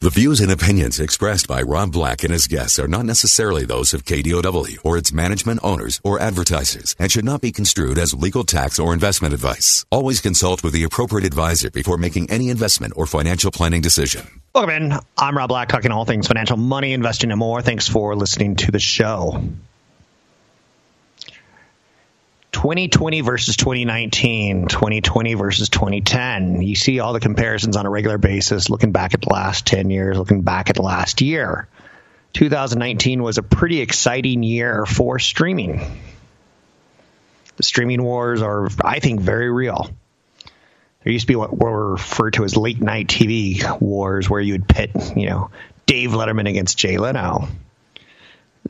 The views and opinions expressed by Rob Black and his guests are not necessarily those of KDOW or its management, owners, or advertisers and should not be construed as legal, tax, or investment advice. Always consult with the appropriate advisor before making any investment or financial planning decision. Welcome in. I'm Rob Black, talking all things financial, money, investing, and more. Thanks for listening to the show. 2020 versus 2019, 2020 versus 2010. You see all the comparisons on a regular basis, looking back at the last 10 years, looking back at the last year. 2019 was a pretty exciting year for streaming. The streaming wars are, I think, very real. There used to be what were referred to as late night TV wars, where you would pit, Dave Letterman against Jay Leno.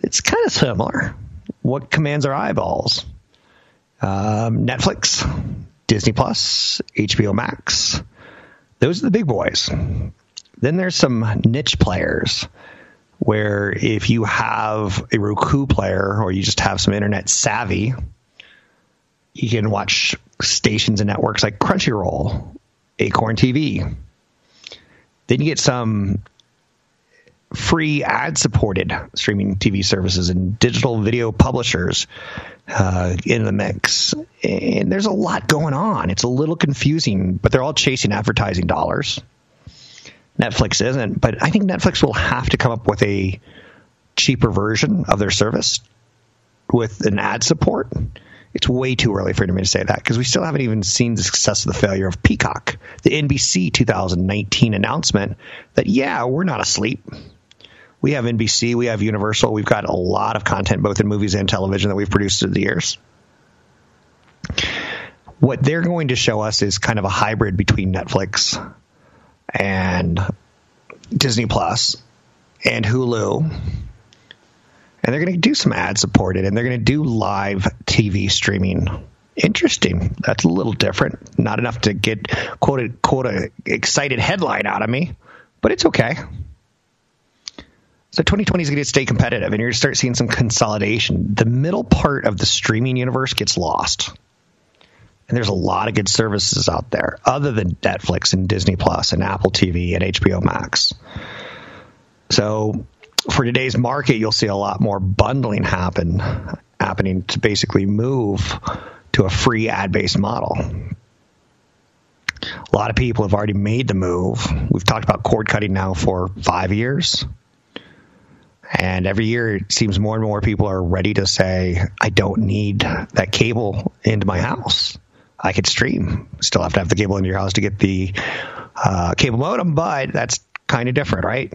It's kind of similar. What commands our eyeballs? Netflix, Disney Plus, HBO Max. Those are the big boys. Then there's some niche players where if you have a Roku player or you just have some internet savvy, you can watch stations and networks like Crunchyroll, Acorn TV. Then you get some free ad-supported streaming TV services and digital video publishers in the mix. And there's a lot going on. It's a little confusing, but they're all chasing advertising dollars. Netflix isn't, but I think Netflix will have to come up with a cheaper version of their service with an ad support. It's way too early for me to say that because we still haven't even seen the success of the failure of Peacock. The NBC 2019 announcement that, yeah, we're not asleep. We have NBC, we have Universal, we've got a lot of content both in movies and television that we've produced through the years. What they're going to show us is kind of a hybrid between Netflix and Disney Plus and Hulu. And they're going to do some ad-supported, and they're going to do live TV streaming. Interesting. That's a little different. Not enough to get, quote, an excited headline out of me, but it's okay. So 2020 is going to stay competitive, and you're going to start seeing some consolidation. The middle part of the streaming universe gets lost, and there's a lot of good services out there other than Netflix and Disney Plus and Apple TV and HBO Max. So for today's market, you'll see a lot more bundling happening to basically move to a free ad-based model. A lot of people have already made the move. We've talked about cord cutting now for 5 years. And every year it seems more and more people are ready to say, I don't need that cable into my house. I could stream. Still have to have the cable into your house to get the cable modem, but that's kind of different, right?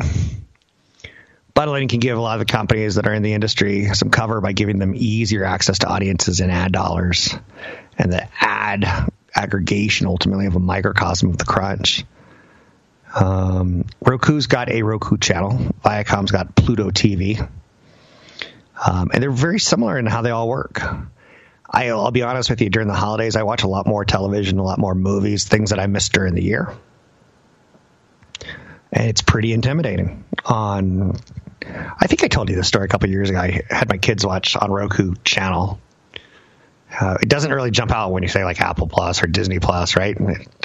Bundling can give a lot of the companies that are in the industry some cover by giving them easier access to audiences and ad dollars, and the ad aggregation ultimately of a microcosm of the crunch. Roku's got a Roku channel. Viacom's got Pluto TV. And they're very similar in how they all work. I'll be honest with you, during the holidays, I watch a lot more television, a lot more movies, things that I missed during the year. And it's pretty intimidating. I think I told you this story a couple of years ago. I had my kids watch on Roku channel. It doesn't really jump out when you say like Apple Plus or Disney Plus, right?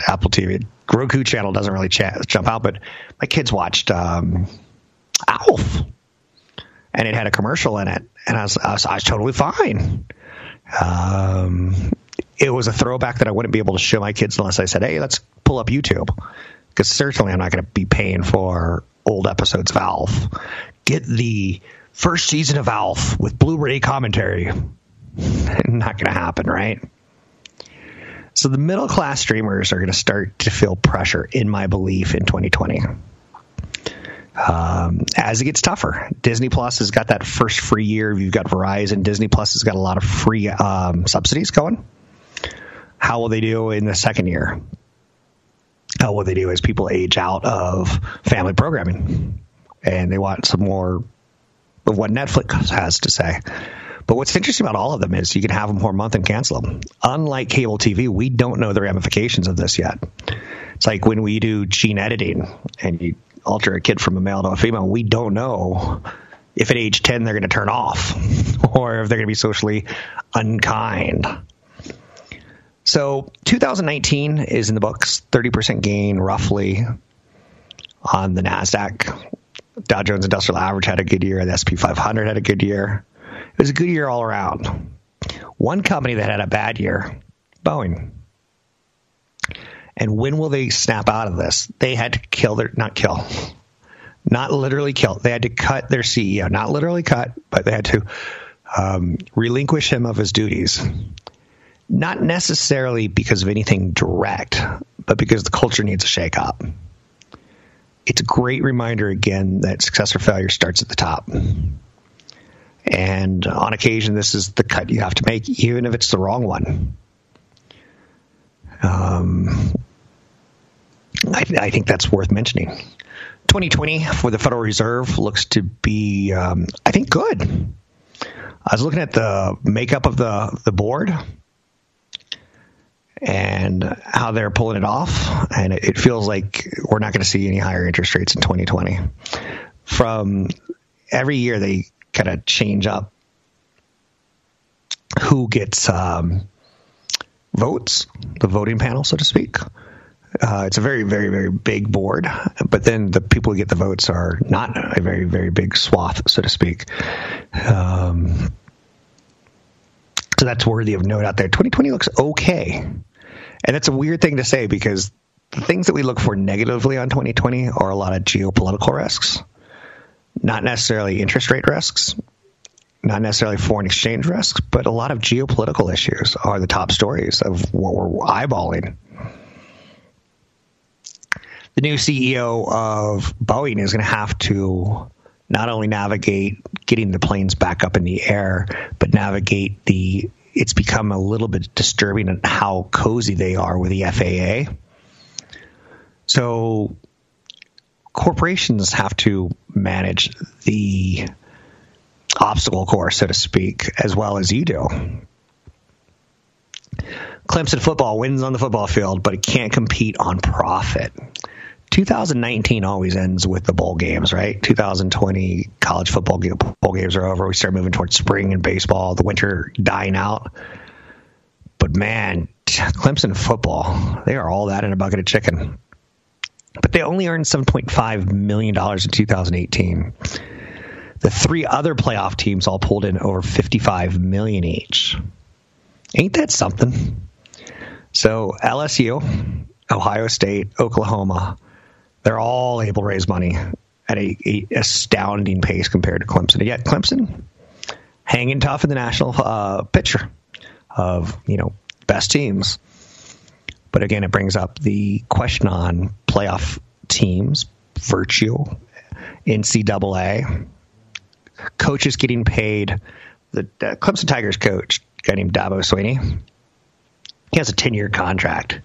Apple TV. Roku channel doesn't really jump out, but my kids watched ALF, and it had a commercial in it, and I was totally fine. It was a throwback that I wouldn't be able to show my kids unless I said, hey, let's pull up YouTube, because certainly I'm not going to be paying for old episodes of ALF. Get the first season of ALF with Blu-ray commentary. Not going to happen, right? So the middle-class streamers are going to start to feel pressure, in my belief, in 2020. As it gets tougher, Disney Plus has got that first free year. You've got Verizon. Disney Plus has got a lot of free subsidies going. How will they do in the second year? what they do is people age out of family programming, and they want some more of what Netflix has to say. But what's interesting about all of them is you can have them for a month and cancel them. Unlike cable TV, we don't know the ramifications of this yet. It's like when we do gene editing and you alter a kid from a male to a female, we don't know if at age 10 they're going to turn off or if they're going to be socially unkind. So 2019 is in the books, 30% gain roughly on the NASDAQ. Dow Jones Industrial Average had a good year. The S&P 500 had a good year. It was a good year all around. One company that had a bad year, Boeing. And when will they snap out of this? They had to not literally kill. They had to cut their CEO, not literally cut, but they had to relinquish him of his duties. Not necessarily because of anything direct, but because the culture needs a shake-up. It's a great reminder, again, that success or failure starts at the top. And on occasion, this is the cut you have to make, even if it's the wrong one. I think that's worth mentioning. 2020 for the Federal Reserve looks to be, I think, good. I was looking at the makeup of the board and how they're pulling it off, and it feels like we're not going to see any higher interest rates in 2020. From every year, they kind of change up who gets votes, the voting panel, so to speak. It's a very, very, very big board, but then the people who get the votes are not a very, very big swath, so to speak. So that's worthy of note out there. 2020 looks okay. And it's a weird thing to say because the things that we look for negatively on 2020 are a lot of geopolitical risks. Not necessarily interest rate risks, not necessarily foreign exchange risks, but a lot of geopolitical issues are the top stories of what we're eyeballing. The new CEO of Boeing is going to have to not only navigate getting the planes back up in the air, but navigate it's become a little bit disturbing at how cozy they are with the FAA. So corporations have to manage the obstacle course, so to speak, as well as you do. Clemson football wins on the football field, but it can't compete on profit. 2019 always ends with the bowl games, right? 2020 college football bowl games are over. We start moving towards spring and baseball, the winter dying out. But man, Clemson football, they are all that in a bucket of chicken. But they only earned $7.5 million in 2018. The three other playoff teams all pulled in over $55 million each. Ain't that something? So LSU, Ohio State, Oklahoma, they're all able to raise money at an astounding pace compared to Clemson. Yet Clemson hanging tough in the national picture of, best teams. But again, it brings up the question on playoff teams, virtue, NCAA, coaches getting paid. The Clemson Tigers coach, a guy named Dabo Swinney, he has a 10-year contract,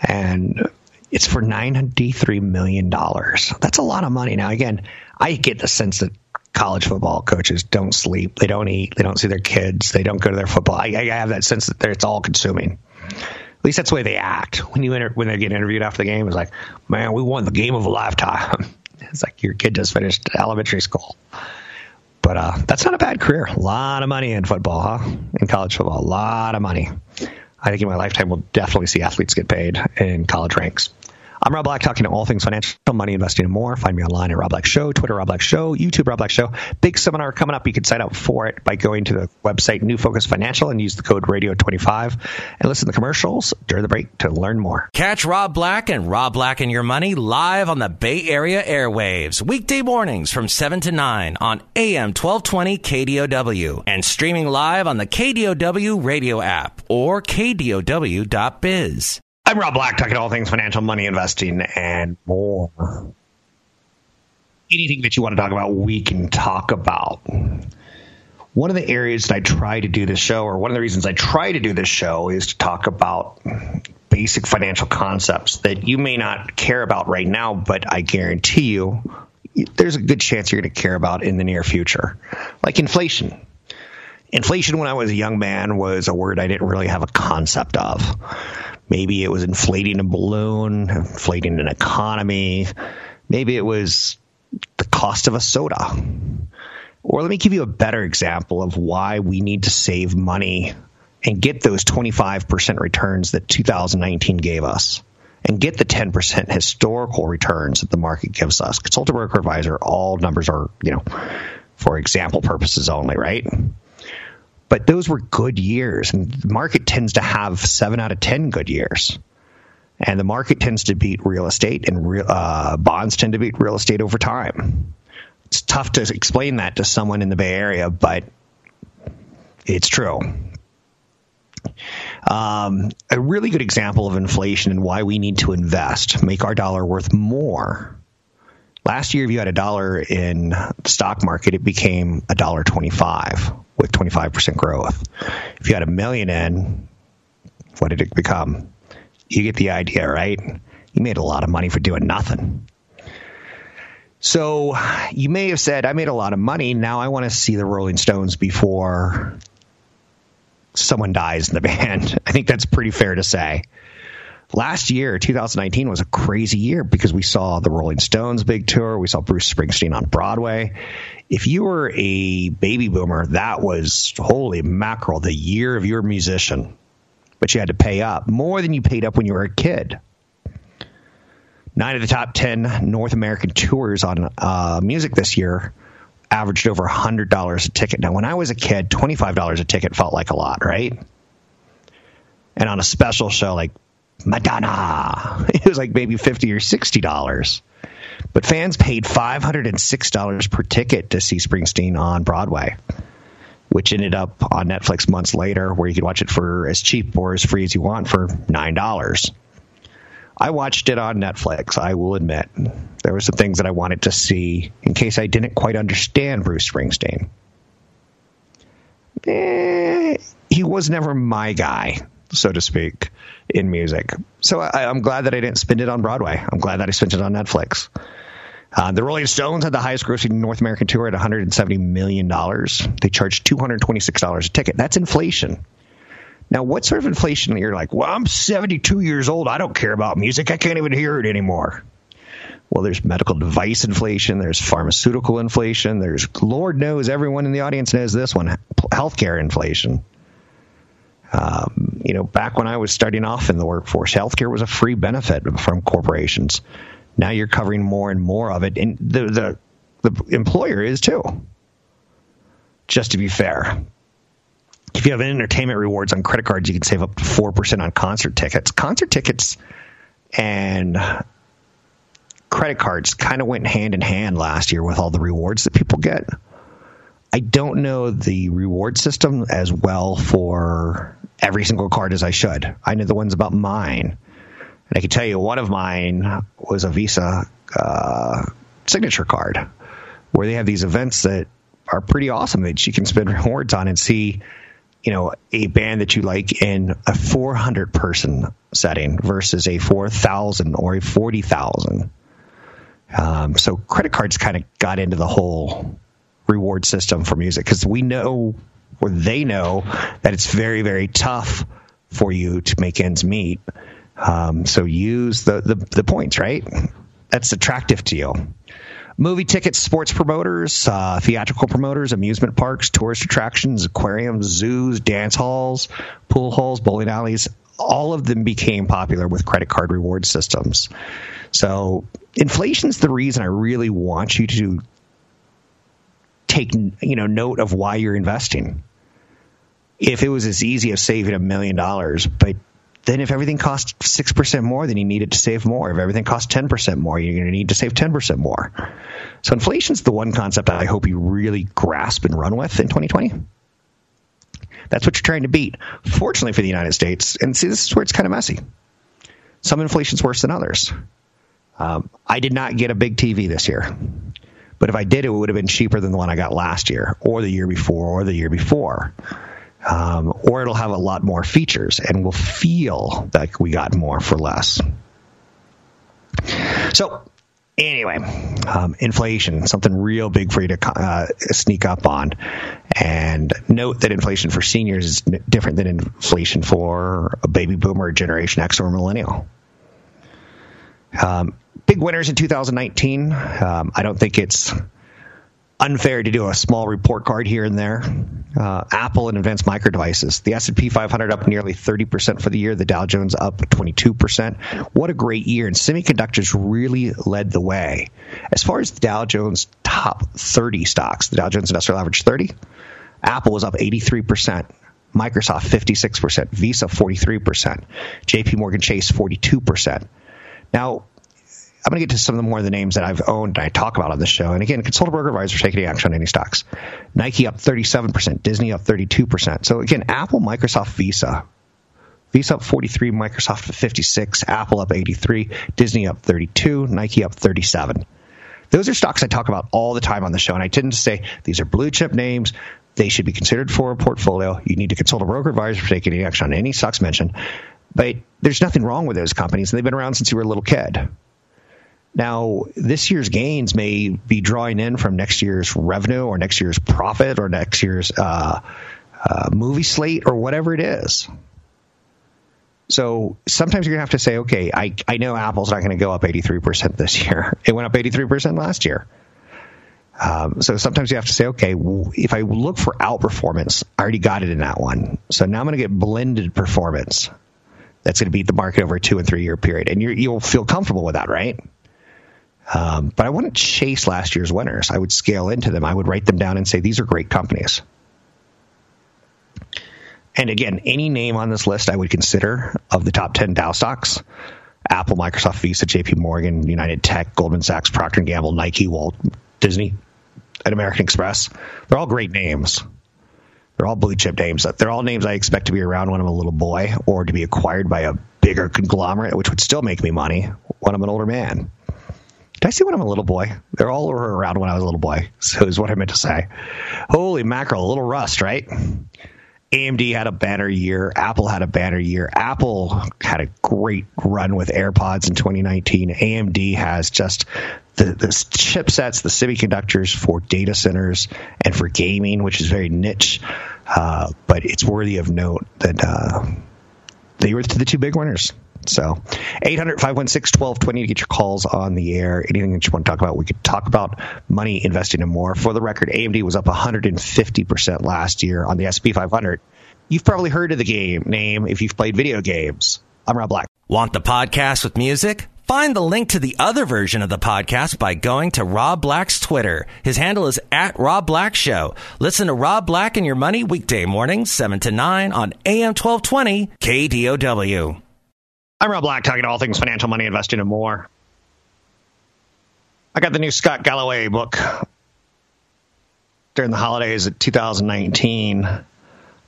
and it's for $93 million. That's a lot of money. Now, again, I get the sense that college football coaches don't sleep. They don't eat. They don't see their kids. They don't go to their football. I have that sense that it's all-consuming. At least that's the way they act. When they get interviewed after the game, it's like, man, we won the game of a lifetime. It's like your kid just finished elementary school. But that's not a bad career. A lot of money in football, huh? In college football, a lot of money. I think in my lifetime, we'll definitely see athletes get paid in college ranks. I'm Rob Black, talking to all things financial, money, investing, and more. Find me online at Rob Black Show, Twitter, Rob Black Show, YouTube, Rob Black Show. Big seminar coming up. You can sign up for it by going to the website, New Focus Financial, and use the code radio25 and listen to commercials during the break to learn more. Catch Rob Black and Rob Black and Your Money live on the Bay Area airwaves, weekday mornings from 7 to 9 on AM 1220 KDOW and streaming live on the KDOW radio app or KDOW.biz. I'm Rob Black, talking all things financial, money, investing, and more. Anything that you want to talk about, we can talk about. One of the areas that I try to do this show, or one of the reasons I try to do this show, is to talk about basic financial concepts that you may not care about right now, but I guarantee you there's a good chance you're going to care about in the near future, like inflation. Inflation, when I was a young man, was a word I didn't really have a concept of. Maybe it was inflating a balloon, inflating an economy. Maybe it was the cost of a soda. Or let me give you a better example of why we need to save money and get those 25% returns that 2019 gave us, and get the 10% historical returns that the market gives us. Consultant broker advisor, all numbers are, for example purposes only, right? But those were good years, and the market tends to have 7 out of 10 good years. And the market tends to beat real estate, and bonds tend to beat real estate over time. It's tough to explain that to someone in the Bay Area, but it's true. A really good example of inflation and why we need to invest, make our dollar worth more. Last year, if you had a dollar in the stock market, it became $1.25 with 25% growth. If you had $1 million in, what did it become? You get the idea, right? You made a lot of money for doing nothing. So you may have said, I made a lot of money. Now I want to see the Rolling Stones before someone dies in the band. I think that's pretty fair to say. Last year, 2019, was a crazy year because we saw the Rolling Stones big tour. We saw Bruce Springsteen on Broadway. If you were a baby boomer, that was, holy mackerel, the year of your musician. But you had to pay up more than you paid up when you were a kid. 9 of the top 10 North American tours on music this year averaged over $100 a ticket. Now, when I was a kid, $25 a ticket felt like a lot, right? And on a special show like Madonna, it was like maybe $50 or $60. But fans paid $506 per ticket to see Springsteen on Broadway, which ended up on Netflix months later, where you could watch it for as cheap or as free as you want for $9. I watched it on Netflix, I will admit. There were some things that I wanted to see in case I didn't quite understand Bruce Springsteen. He was never my guy, so to speak, in music. So I'm glad that I didn't spend it on Broadway. I'm glad that I spent it on Netflix. The Rolling Stones had the highest grossing North American tour at $170 million. They charged $226 a ticket. That's inflation. Now, what sort of inflation? You're like, well, I'm 72 years old. I don't care about music. I can't even hear it anymore. Well, there's medical device inflation. There's pharmaceutical inflation. There's, Lord knows, everyone in the audience knows this one, healthcare inflation. Back when I was starting off in the workforce, healthcare was a free benefit from corporations. Now you're covering more and more of it, and the employer is too, just to be fair. If you have entertainment rewards on credit cards, you can save up to 4% on concert tickets. Concert tickets and credit cards kind of went hand in hand last year with all the rewards that people get. I don't know the reward system as well for every single card as I should. I know the ones about mine. And I can tell you one of mine was a Visa signature card, where they have these events that are pretty awesome that you can spend rewards on and see, a band that you like in a 400-person setting versus a 4,000 or a 40,000. So credit cards kind of got into the whole reward system for music, because we know, or they know, that it's very, very tough for you to make ends meet. So use the points, right? That's attractive to you. Movie tickets, sports promoters, theatrical promoters, amusement parks, tourist attractions, aquariums, zoos, dance halls, pool halls, bowling alleys, all of them became popular with credit card reward systems. So inflation's the reason I really want you to take note of why you're investing. If it was as easy as saving $1 million, but then if everything costs 6% more, then you need it to save more. If everything costs 10% more, you're going to need to save 10% more. So inflation is the one concept I hope you really grasp and run with in 2020. That's what you're trying to beat. Fortunately for the United States, and see, this is where it's kind of messy. Some inflation's worse than others. I did not get a big TV this year. But if I did, it would have been cheaper than the one I got last year, or the year before, or the year before. or it'll have a lot more features and will feel like we got more for less. So anyway, inflation, something real big for you to sneak up on. And note that inflation for seniors is different than inflation for a baby boomer, Generation X, or millennial. Big winners in 2019. I don't think it's unfair to do a small report card here and there. Apple and Advanced Micro Devices. The S&P 500 up nearly 30% for the year. The Dow Jones up 22%. What a great year. And semiconductors really led the way. As far as the Dow Jones top 30 stocks, the Dow Jones Industrial Average 30, Apple was up 83%. Microsoft 56%. Visa 43%. JP Morgan Chase 42%. Now, I'm going to get to some of the more of the names that I've owned and I talk about on this show. And again, consult a broker advisor for taking any action on any stocks. Nike up 37%, Disney up 32%. So again, Apple, Microsoft, Visa. Visa up 43, Microsoft up 56, Apple up 83, Disney up 32, Nike up 37. Those are stocks I talk about all the time on the show. And I tend to say these are blue chip names. They should be considered for a portfolio. You need to consult a broker advisor for taking any action on any stocks mentioned. But there's nothing wrong with those companies. They've been around since you were a little kid. Now, this year's gains may be drawing in from next year's revenue or next year's profit or next year's movie slate or whatever it is. So sometimes you're going to have to say, okay, I know Apple's not going to go up 83% this year. It went up 83% last year. So sometimes you have to say, okay, if I look for outperformance, I already got it in that one. So now I'm going to get blended performance that's going to beat the market over a 2 and 3 year period. And you'll feel comfortable with that, right? But I wouldn't chase last year's winners. I would scale into them. I would write them down and say, these are great companies. And again, any name on this list I would consider of the top 10 Dow stocks: Apple, Microsoft, Visa, JP Morgan, United Tech, Goldman Sachs, Procter & Gamble, Nike, Walt, Disney, and American Express. They're all great names. They're all blue chip names. They're all names I expect to be around when I'm a little boy or to be acquired by a bigger conglomerate, which would still make me money when I'm an older man. Did I say when I'm a little boy? They're all around when I was a little boy, so is what I meant to say. Holy mackerel, a little rust, right? AMD had a banner year. Apple had a banner year. Apple had a great run with AirPods in 2019. AMD has just the chipsets, the semiconductors for data centers and for gaming, which is very niche, but it's worthy of note that they were the two big winners. So 800-516-1220 to get your calls on the air. Anything that you want to talk about, we could talk about money, investing, and more. For the record, AMD was up 150% last year on the S&P 500. You've probably heard of the game name if you've played video games. I'm Rob Black. Want the podcast with music? Find the link to the other version of the podcast by going to Rob Black's Twitter. His handle is @RobBlackShow. Listen to Rob Black and Your Money weekday mornings, 7 to 9 on AM 1220 KDOW. I'm Rob Black, talking to all things financial, money, investing, and more. I got the new Scott Galloway book during the holidays of 2019, and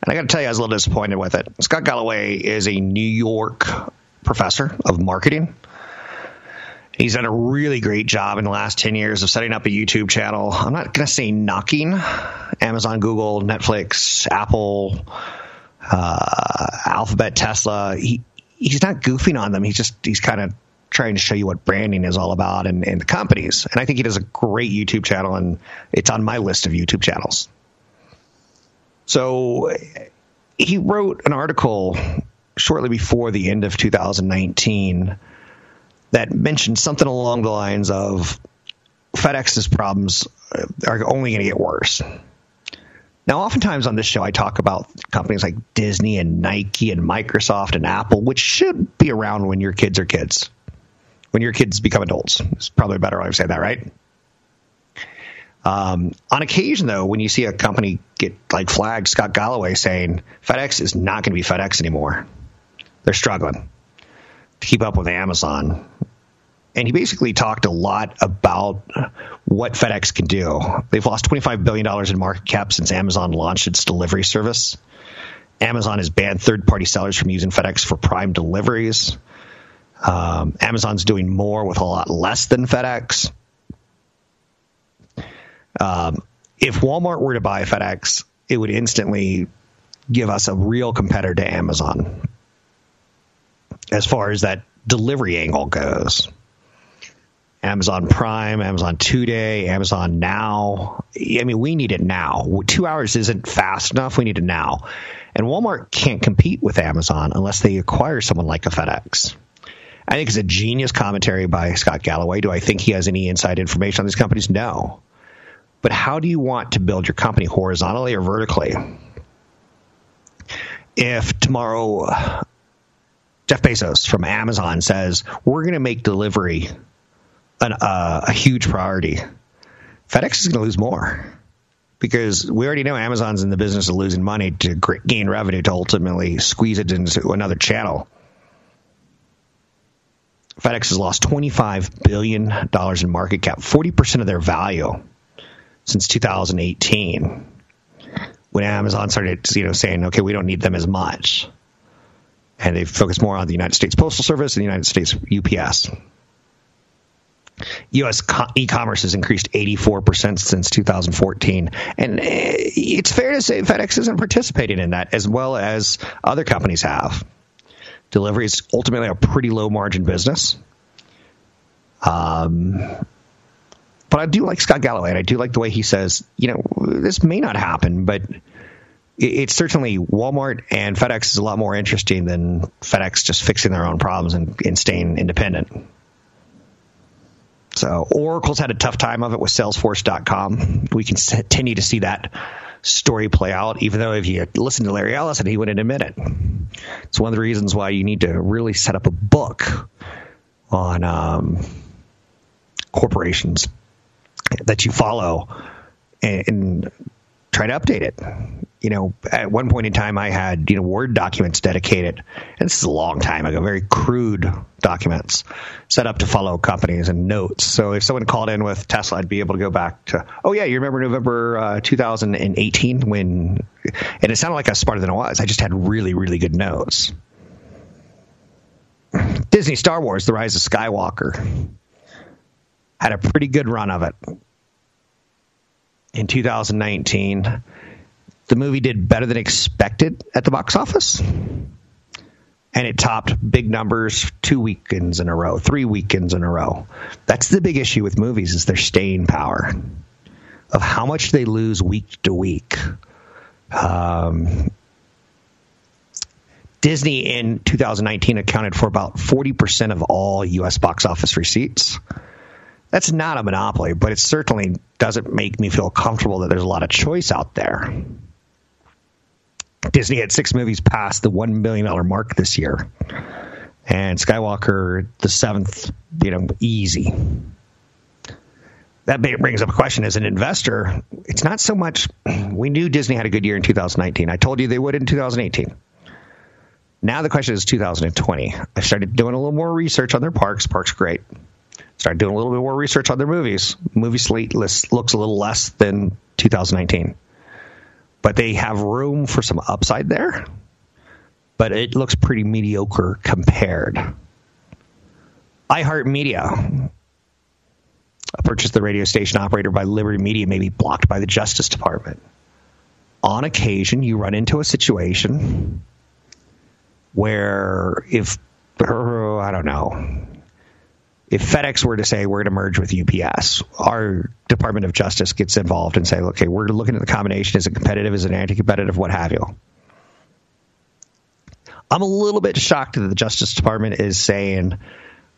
I got to tell you, I was a little disappointed with it. Scott Galloway is a New York professor of marketing. He's done a really great job in the last 10 years of setting up a YouTube channel. I'm not going to say knocking Amazon, Google, Netflix, Apple, Alphabet, Tesla. He's not goofing on them. He's kind of trying to show you what branding is all about and the companies. And I think he does a great YouTube channel, and it's on my list of YouTube channels. So he wrote an article shortly before the end of 2019 that mentioned something along the lines of FedEx's problems are only going to get worse. Now, oftentimes on this show, I talk about companies like Disney and Nike and Microsoft and Apple, which should be around when your kids are kids, when your kids become adults. It's probably a better way of saying that, right? On occasion, though, when you see a company get flagged, Scott Galloway saying FedEx is not going to be FedEx anymore. They're struggling to keep up with Amazon. And he basically talked a lot about what FedEx can do. They've lost $25 billion in market cap since Amazon launched its delivery service. Amazon has banned third-party sellers from using FedEx for prime deliveries. Amazon's doing more with a lot less than FedEx. If Walmart were to buy FedEx, it would instantly give us a real competitor to Amazon as far as that delivery angle goes. Amazon Prime, Amazon Today, Amazon Now. I mean, we need it now. 2 hours isn't fast enough. We need it now. And Walmart can't compete with Amazon unless they acquire someone like a FedEx. I think it's a genius commentary by Scott Galloway. Do I think he has any inside information on these companies? No. But how do you want to build your company, horizontally or vertically? If tomorrow Jeff Bezos from Amazon says, we're going to make delivery a huge priority, FedEx is going to lose more because we already know Amazon's in the business of losing money to gain revenue to ultimately squeeze it into another channel. FedEx has lost $25 billion in market cap, 40% of their value since 2018, when Amazon started, saying, okay, we don't need them as much. And they focused more on the United States Postal Service and the United States UPS. U.S. e-commerce has increased 84% since 2014. And it's fair to say FedEx isn't participating in that as well as other companies have. Delivery is ultimately a pretty low-margin business. But I do like Scott Galloway, and I do like the way he says, this may not happen, but it's certainly Walmart and FedEx is a lot more interesting than FedEx just fixing their own problems and staying independent. So Oracle's had a tough time of it with Salesforce.com. We can continue to see that story play out, even though if you listen to Larry Ellison, he wouldn't admit it. It's one of the reasons why you need to really set up a book on corporations that you follow and try to update it. At one point in time, I had, Word documents dedicated, and this is a long time ago, very crude documents set up to follow companies and notes. So if someone called in with Tesla, I'd be able to go back to, oh, yeah, you remember November 2018 when, and it sounded like I was smarter than I was. I just had really, really good notes. Disney Star Wars, The Rise of Skywalker, had a pretty good run of it in 2019. The movie did better than expected at the box office, and it topped big numbers 2 weekends in a row, 3 weekends in a row. That's the big issue with movies is their staying power of how much they lose week to week. Disney in 2019 accounted for about 40% of all U.S. box office receipts. That's not a monopoly, but it certainly doesn't make me feel comfortable that there's a lot of choice out there. Disney had 6 movies past the $1 billion mark this year. And Skywalker, the 7th, easy. That brings up a question. As an investor, it's not so much. We knew Disney had a good year in 2019. I told you they would in 2018. Now the question is 2020. I started doing a little more research on their parks. Parks great. Started doing a little bit more research on their movies. Movie slate list looks a little less than 2019. But they have room for some upside there. But it looks pretty mediocre compared. iHeartMedia, a purchase of the radio station operator by Liberty Media, may be blocked by the Justice Department. On occasion, you run into a situation where if FedEx were to say we're going to merge with UPS, our Department of Justice gets involved and say, okay, we're looking at the combination. Is it competitive? Is it anti-competitive? What have you? I'm a little bit shocked that the Justice Department is saying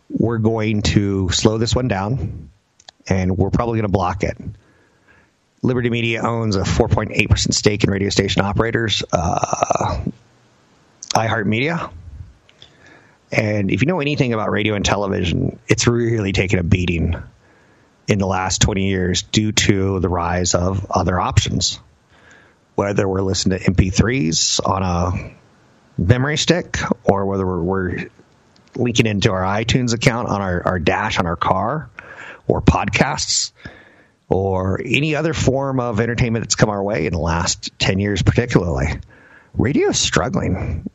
we're going to slow this one down and we're probably going to block it. Liberty Media owns a 4.8% stake in radio station operators, iHeartMedia. And if you know anything about radio and television, it's really taken a beating in the last 20 years due to the rise of other options. Whether we're listening to MP3s on a memory stick or whether we're linking into our iTunes account on our dash on our car or podcasts or any other form of entertainment that's come our way in the last 10 years particularly, radio is struggling.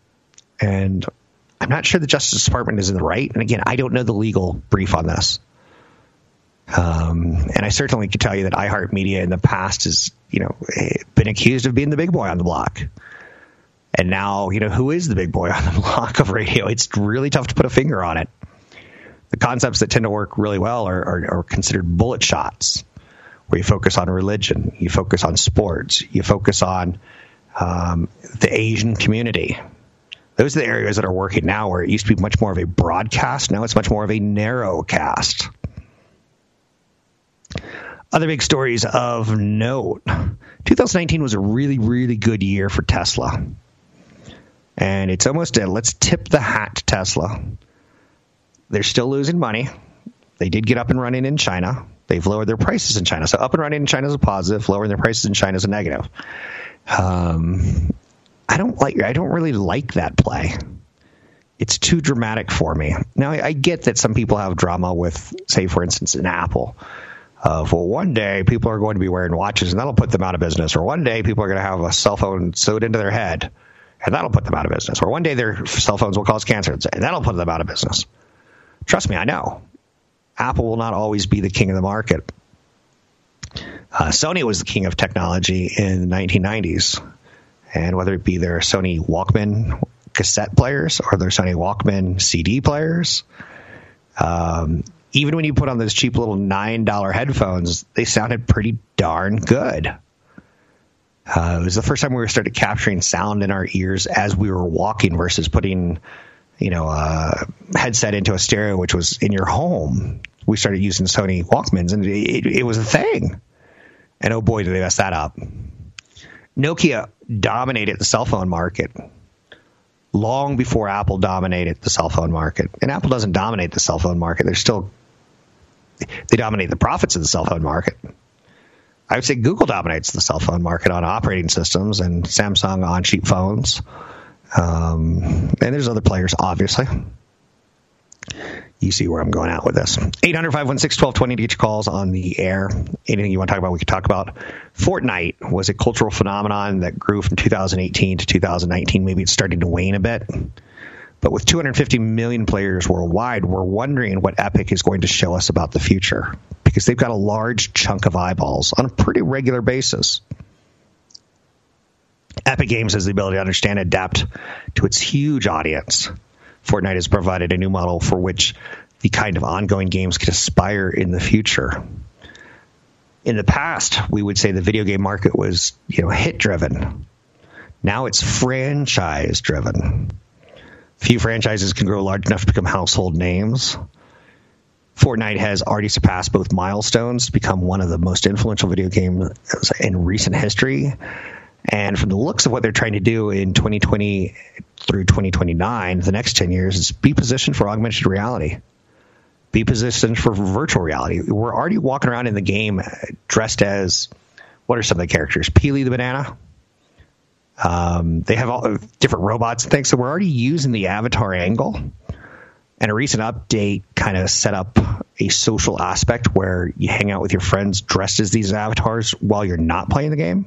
And I'm not sure the Justice Department is in the right. And again, I don't know the legal brief on this. And I certainly can tell you that iHeartMedia in the past has, been accused of being the big boy on the block. And now, you know, who is the big boy on the block of radio? It's really tough to put a finger on it. The concepts that tend to work really well are considered bullet shots, where you focus on religion, you focus on sports, you focus on the Asian community. Those are the areas that are working now, where it used to be much more of a broadcast. Now it's much more of a narrow cast. Other big stories of note. 2019 was a really, really good year for Tesla. And it's almost a let's tip the hat to Tesla. They're still losing money. They did get up and running in China. They've lowered their prices in China. So up and running in China is a positive. Lowering their prices in China is a negative. I don't really like that play. It's too dramatic for me. Now, I get that some people have drama with, say, for instance, an Apple. One day people are going to be wearing watches and that'll put them out of business. Or one day people are going to have a cell phone sewed into their head and that'll put them out of business. Or one day their cell phones will cause cancer and that'll put them out of business. Trust me, I know. Apple will not always be the king of the market. Sony was the king of technology in the 1990s. And whether it be their Sony Walkman cassette players or their Sony Walkman CD players, even when you put on those cheap little $9 headphones, they sounded pretty darn good. It was the first time we started capturing sound in our ears as we were walking versus putting, a headset into a stereo, which was in your home. We started using Sony Walkmans, and it was a thing. And oh boy, did they mess that up. Nokia dominated the cell phone market long before Apple dominated the cell phone market. And Apple doesn't dominate the cell phone market. They dominate the profits of the cell phone market. I would say Google dominates the cell phone market on operating systems and Samsung on cheap phones. And there's other players, obviously. You see where I'm going out with this. 800-516-1220 to get your calls on the air. Anything you want to talk about, we can talk about. Fortnite was a cultural phenomenon that grew from 2018 to 2019. Maybe it's starting to wane a bit. But with 250 million players worldwide, we're wondering what Epic is going to show us about the future. Because they've got a large chunk of eyeballs on a pretty regular basis. Epic Games has the ability to understand and adapt to its huge audience. Fortnite has provided a new model for which the kind of ongoing games could aspire in the future. In the past, we would say the video game market was, hit-driven. Now it's franchise-driven. Few franchises can grow large enough to become household names. Fortnite has already surpassed both milestones to become one of the most influential video games in recent history. And from the looks of what they're trying to do in 2020 through 2029, the next 10 years, is be positioned for augmented reality. Be positioned for virtual reality. We're already walking around in the game dressed as, what are some of the characters? Peely the banana. They have all different robots and things. So we're already using the avatar angle. And a recent update kind of set up a social aspect where you hang out with your friends dressed as these avatars while you're not playing the game.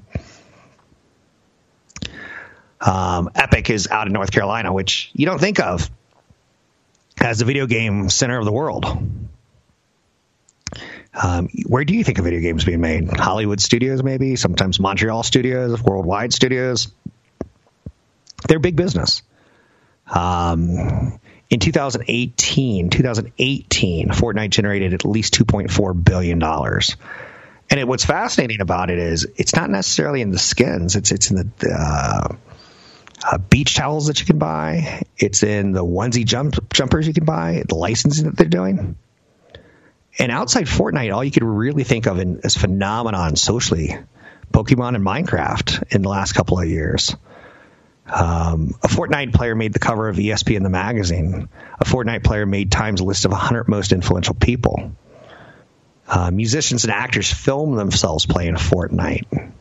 Epic is out in North Carolina, which you don't think of as the video game center of the world. Where do you think of video games being made? Hollywood studios, maybe, sometimes Montreal studios, worldwide studios. They're big business. In 2018, Fortnite generated at least $2.4 billion. And what's fascinating about it is it's not necessarily in the skins. It's in the beach towels that you can buy. It's in the onesie jumpers you can buy, the licensing that they're doing. And outside Fortnite, all you could really think of as phenomenon socially, Pokemon and Minecraft in the last couple of years. A Fortnite player made the cover of ESPN the magazine. A Fortnite player made Time's list of 100 most influential people. Musicians and actors film themselves playing Fortnite.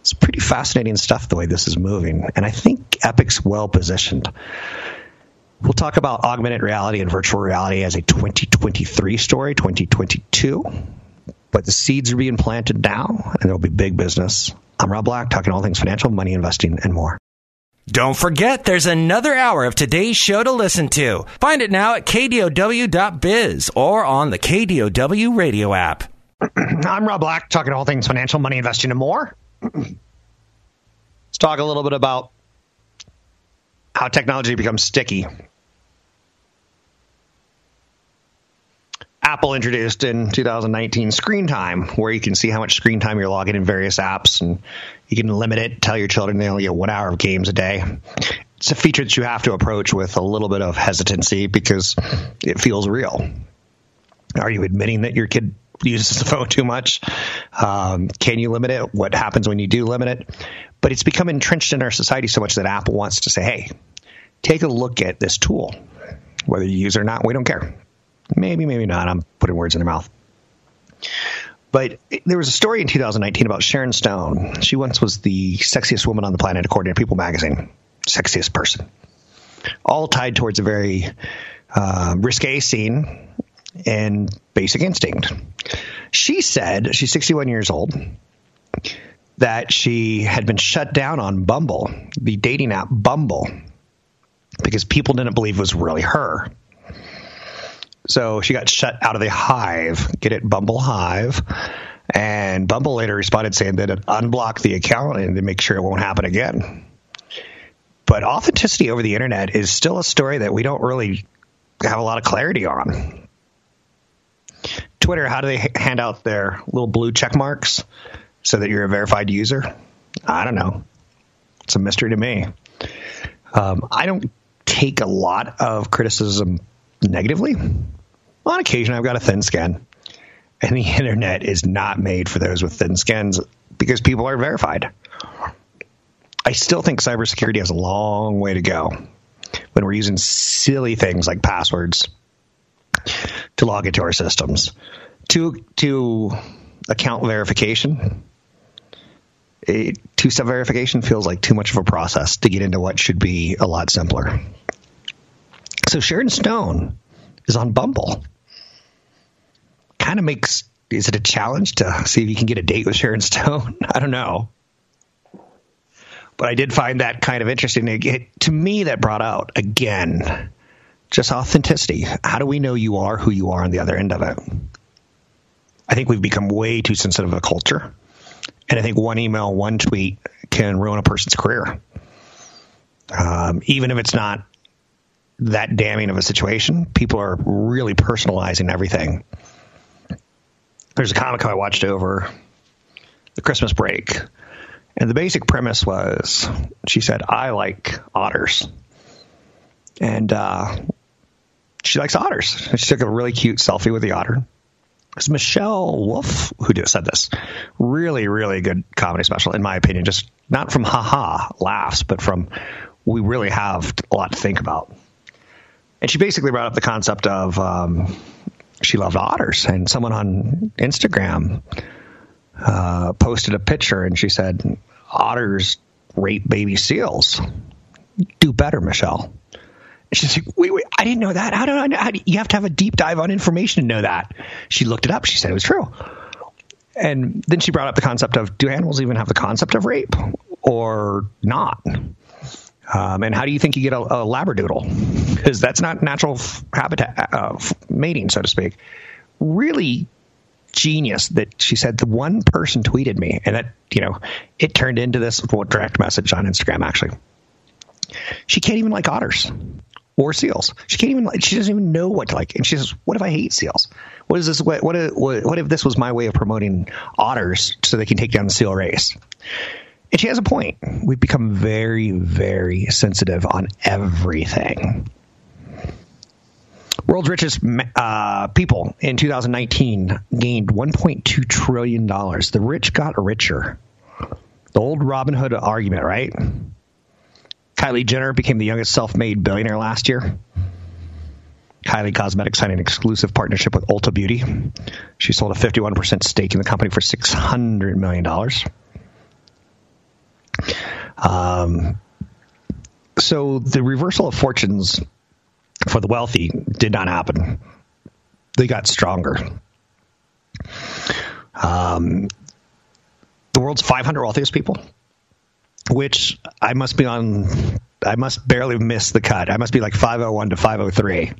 It's pretty fascinating stuff the way this is moving, and I think Epic's well-positioned. We'll talk about augmented reality and virtual reality as a 2023 story, 2022, but the seeds are being planted now, and it'll be big business. I'm Rob Black, talking all things financial, money, investing, and more. Don't forget, there's another hour of today's show to listen to. Find it now at kdow.biz or on the KDOW radio app. I'm Rob Black, talking all things financial, money, investing, and more. Let's talk a little bit about how technology becomes sticky. Apple introduced in 2019 screen time, where you can see how much screen time you're logging in various apps, and you can limit it, tell your children they only get 1 hour of games a day. It's a feature that you have to approach with a little bit of hesitancy because it feels real. Are you admitting that your kid uses the phone too much? Can you limit it? What happens when you do limit it? But it's become entrenched in our society so much that Apple wants to say, hey, take a look at this tool. Whether you use it or not, we don't care. Maybe, maybe not. I'm putting words in their mouth. But there was a story in 2019 about Sharon Stone. She once was the sexiest woman on the planet, according to People magazine. Sexiest person. All tied towards a very risque scene and Basic Instinct. She said, she's 61 years old, that she had been shut down on Bumble, the dating app Bumble, because people didn't believe it was really her. So she got shut out of the hive. Get it? Bumble Hive. And Bumble later responded saying that it unblocked the account and to make sure it won't happen again. But authenticity over the internet is still a story that we don't really have a lot of clarity on. Twitter, how do they hand out their little blue check marks so that you're a verified user? I don't know. It's a mystery to me. I don't take a lot of criticism negatively. On occasion, I've got a thin skin, and the internet is not made for those with thin skins because people are verified. I still think cybersecurity has a long way to go when we're using silly things like passwords to log into our systems. To account verification, two-step verification feels like too much of a process to get into what should be a lot simpler. So Sharon Stone is on Bumble. Kind of makes, is it a challenge to see if you can get a date with Sharon Stone? I don't know. But I did find that kind of interesting. To me, that brought out, again, just authenticity. How do we know you are who you are on the other end of it? I think we've become way too sensitive of a culture. And I think one email, one tweet can ruin a person's career. Even if it's not that damning of a situation, people are really personalizing everything. There's a comic I watched over the Christmas break, and the basic premise was, she said, I like otters. And she likes otters. And she took a really cute selfie with the otter. It's Michelle Wolf who said this. Really, really good comedy special, in my opinion. Just not from ha-ha laughs, but from we really have a lot to think about. And she basically brought up the concept of she loved otters. And someone on Instagram posted a picture, and she said, otters rape baby seals. Do better, Michelle. And she's like, wait, I didn't know that. How do I know? You have to have a deep dive on information to know that. She looked it up. She said it was true. And then she brought up the concept of, do animals even have the concept of rape or not? And how do you think you get a labradoodle? Because that's not natural habitat mating, so to speak. Really genius that she said the one person tweeted me, and that, you know, it turned into this direct message on Instagram, actually. She can't even like otters or seals. She doesn't even know what to like. And she says, what if I hate seals? What is this? What if this was my way of promoting otters so they can take down the seal race? And she has a point. We've become very, very sensitive on everything. World's richest people in 2019 gained $1.2 trillion. The rich got richer. The old Robin Hood argument, right? Kylie Jenner became the youngest self-made billionaire last year. Kylie Cosmetics signed an exclusive partnership with Ulta Beauty. She sold a 51% stake in the company for $600 million. So the reversal of fortunes for the wealthy did not happen. They got stronger. The world's 500 wealthiest people, which I must barely miss the cut. I must be like 501 to 503.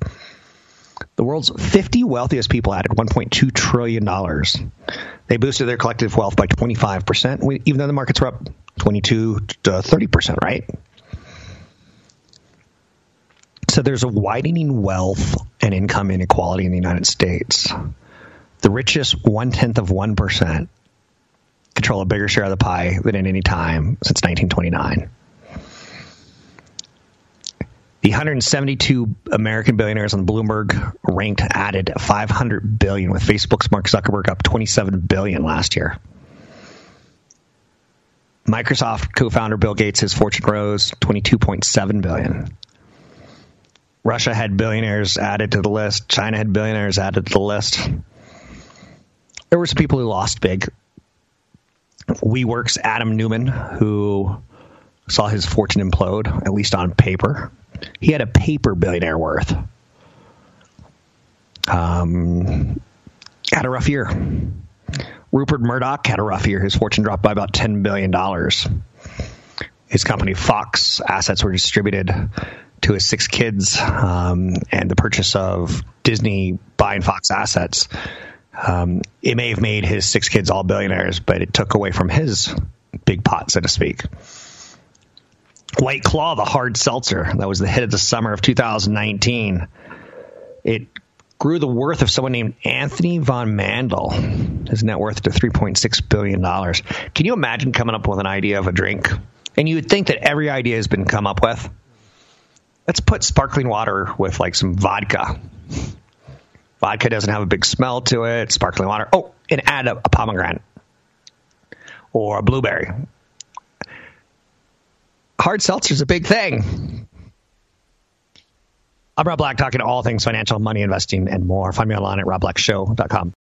The world's 50 wealthiest people added $1.2 trillion. They boosted their collective wealth by 25%, even though the markets were up 22 to 30%, right? So there's a widening wealth and income inequality in the United States. The richest 0.1% control a bigger share of the pie than at any time since 1929. The 172 American billionaires on Bloomberg ranked added $500 billion, with Facebook's Mark Zuckerberg up $27 billion last year. Microsoft co-founder Bill Gates, his fortune rose $22.7 billion. Russia had billionaires added to the list. China had billionaires added to the list. There were some people who lost big. WeWork's Adam Neumann, who saw his fortune implode, at least on paper. He had a paper billionaire worth. Had a rough year. Rupert Murdoch had a rough year. His fortune dropped by about $10 billion. His company Fox assets were distributed to his 6 kids, and the purchase of Disney buying Fox assets. It may have made his 6 kids all billionaires, but it took away from his big pot, so to speak. White Claw, the hard seltzer, that was the hit of the summer of 2019. It grew the worth of someone named Anthony von Mandel, his net worth, to $3.6 billion. Can you imagine coming up with an idea of a drink? And you would think that every idea has been come up with. Let's put sparkling water with like some vodka. Vodka doesn't have a big smell to it. Sparkling water. Oh, and add a pomegranate or a blueberry. Hard seltzer is a big thing. I'm Rob Black, talking to all things financial, money, investing, and more. Find me online at robblackshow.com.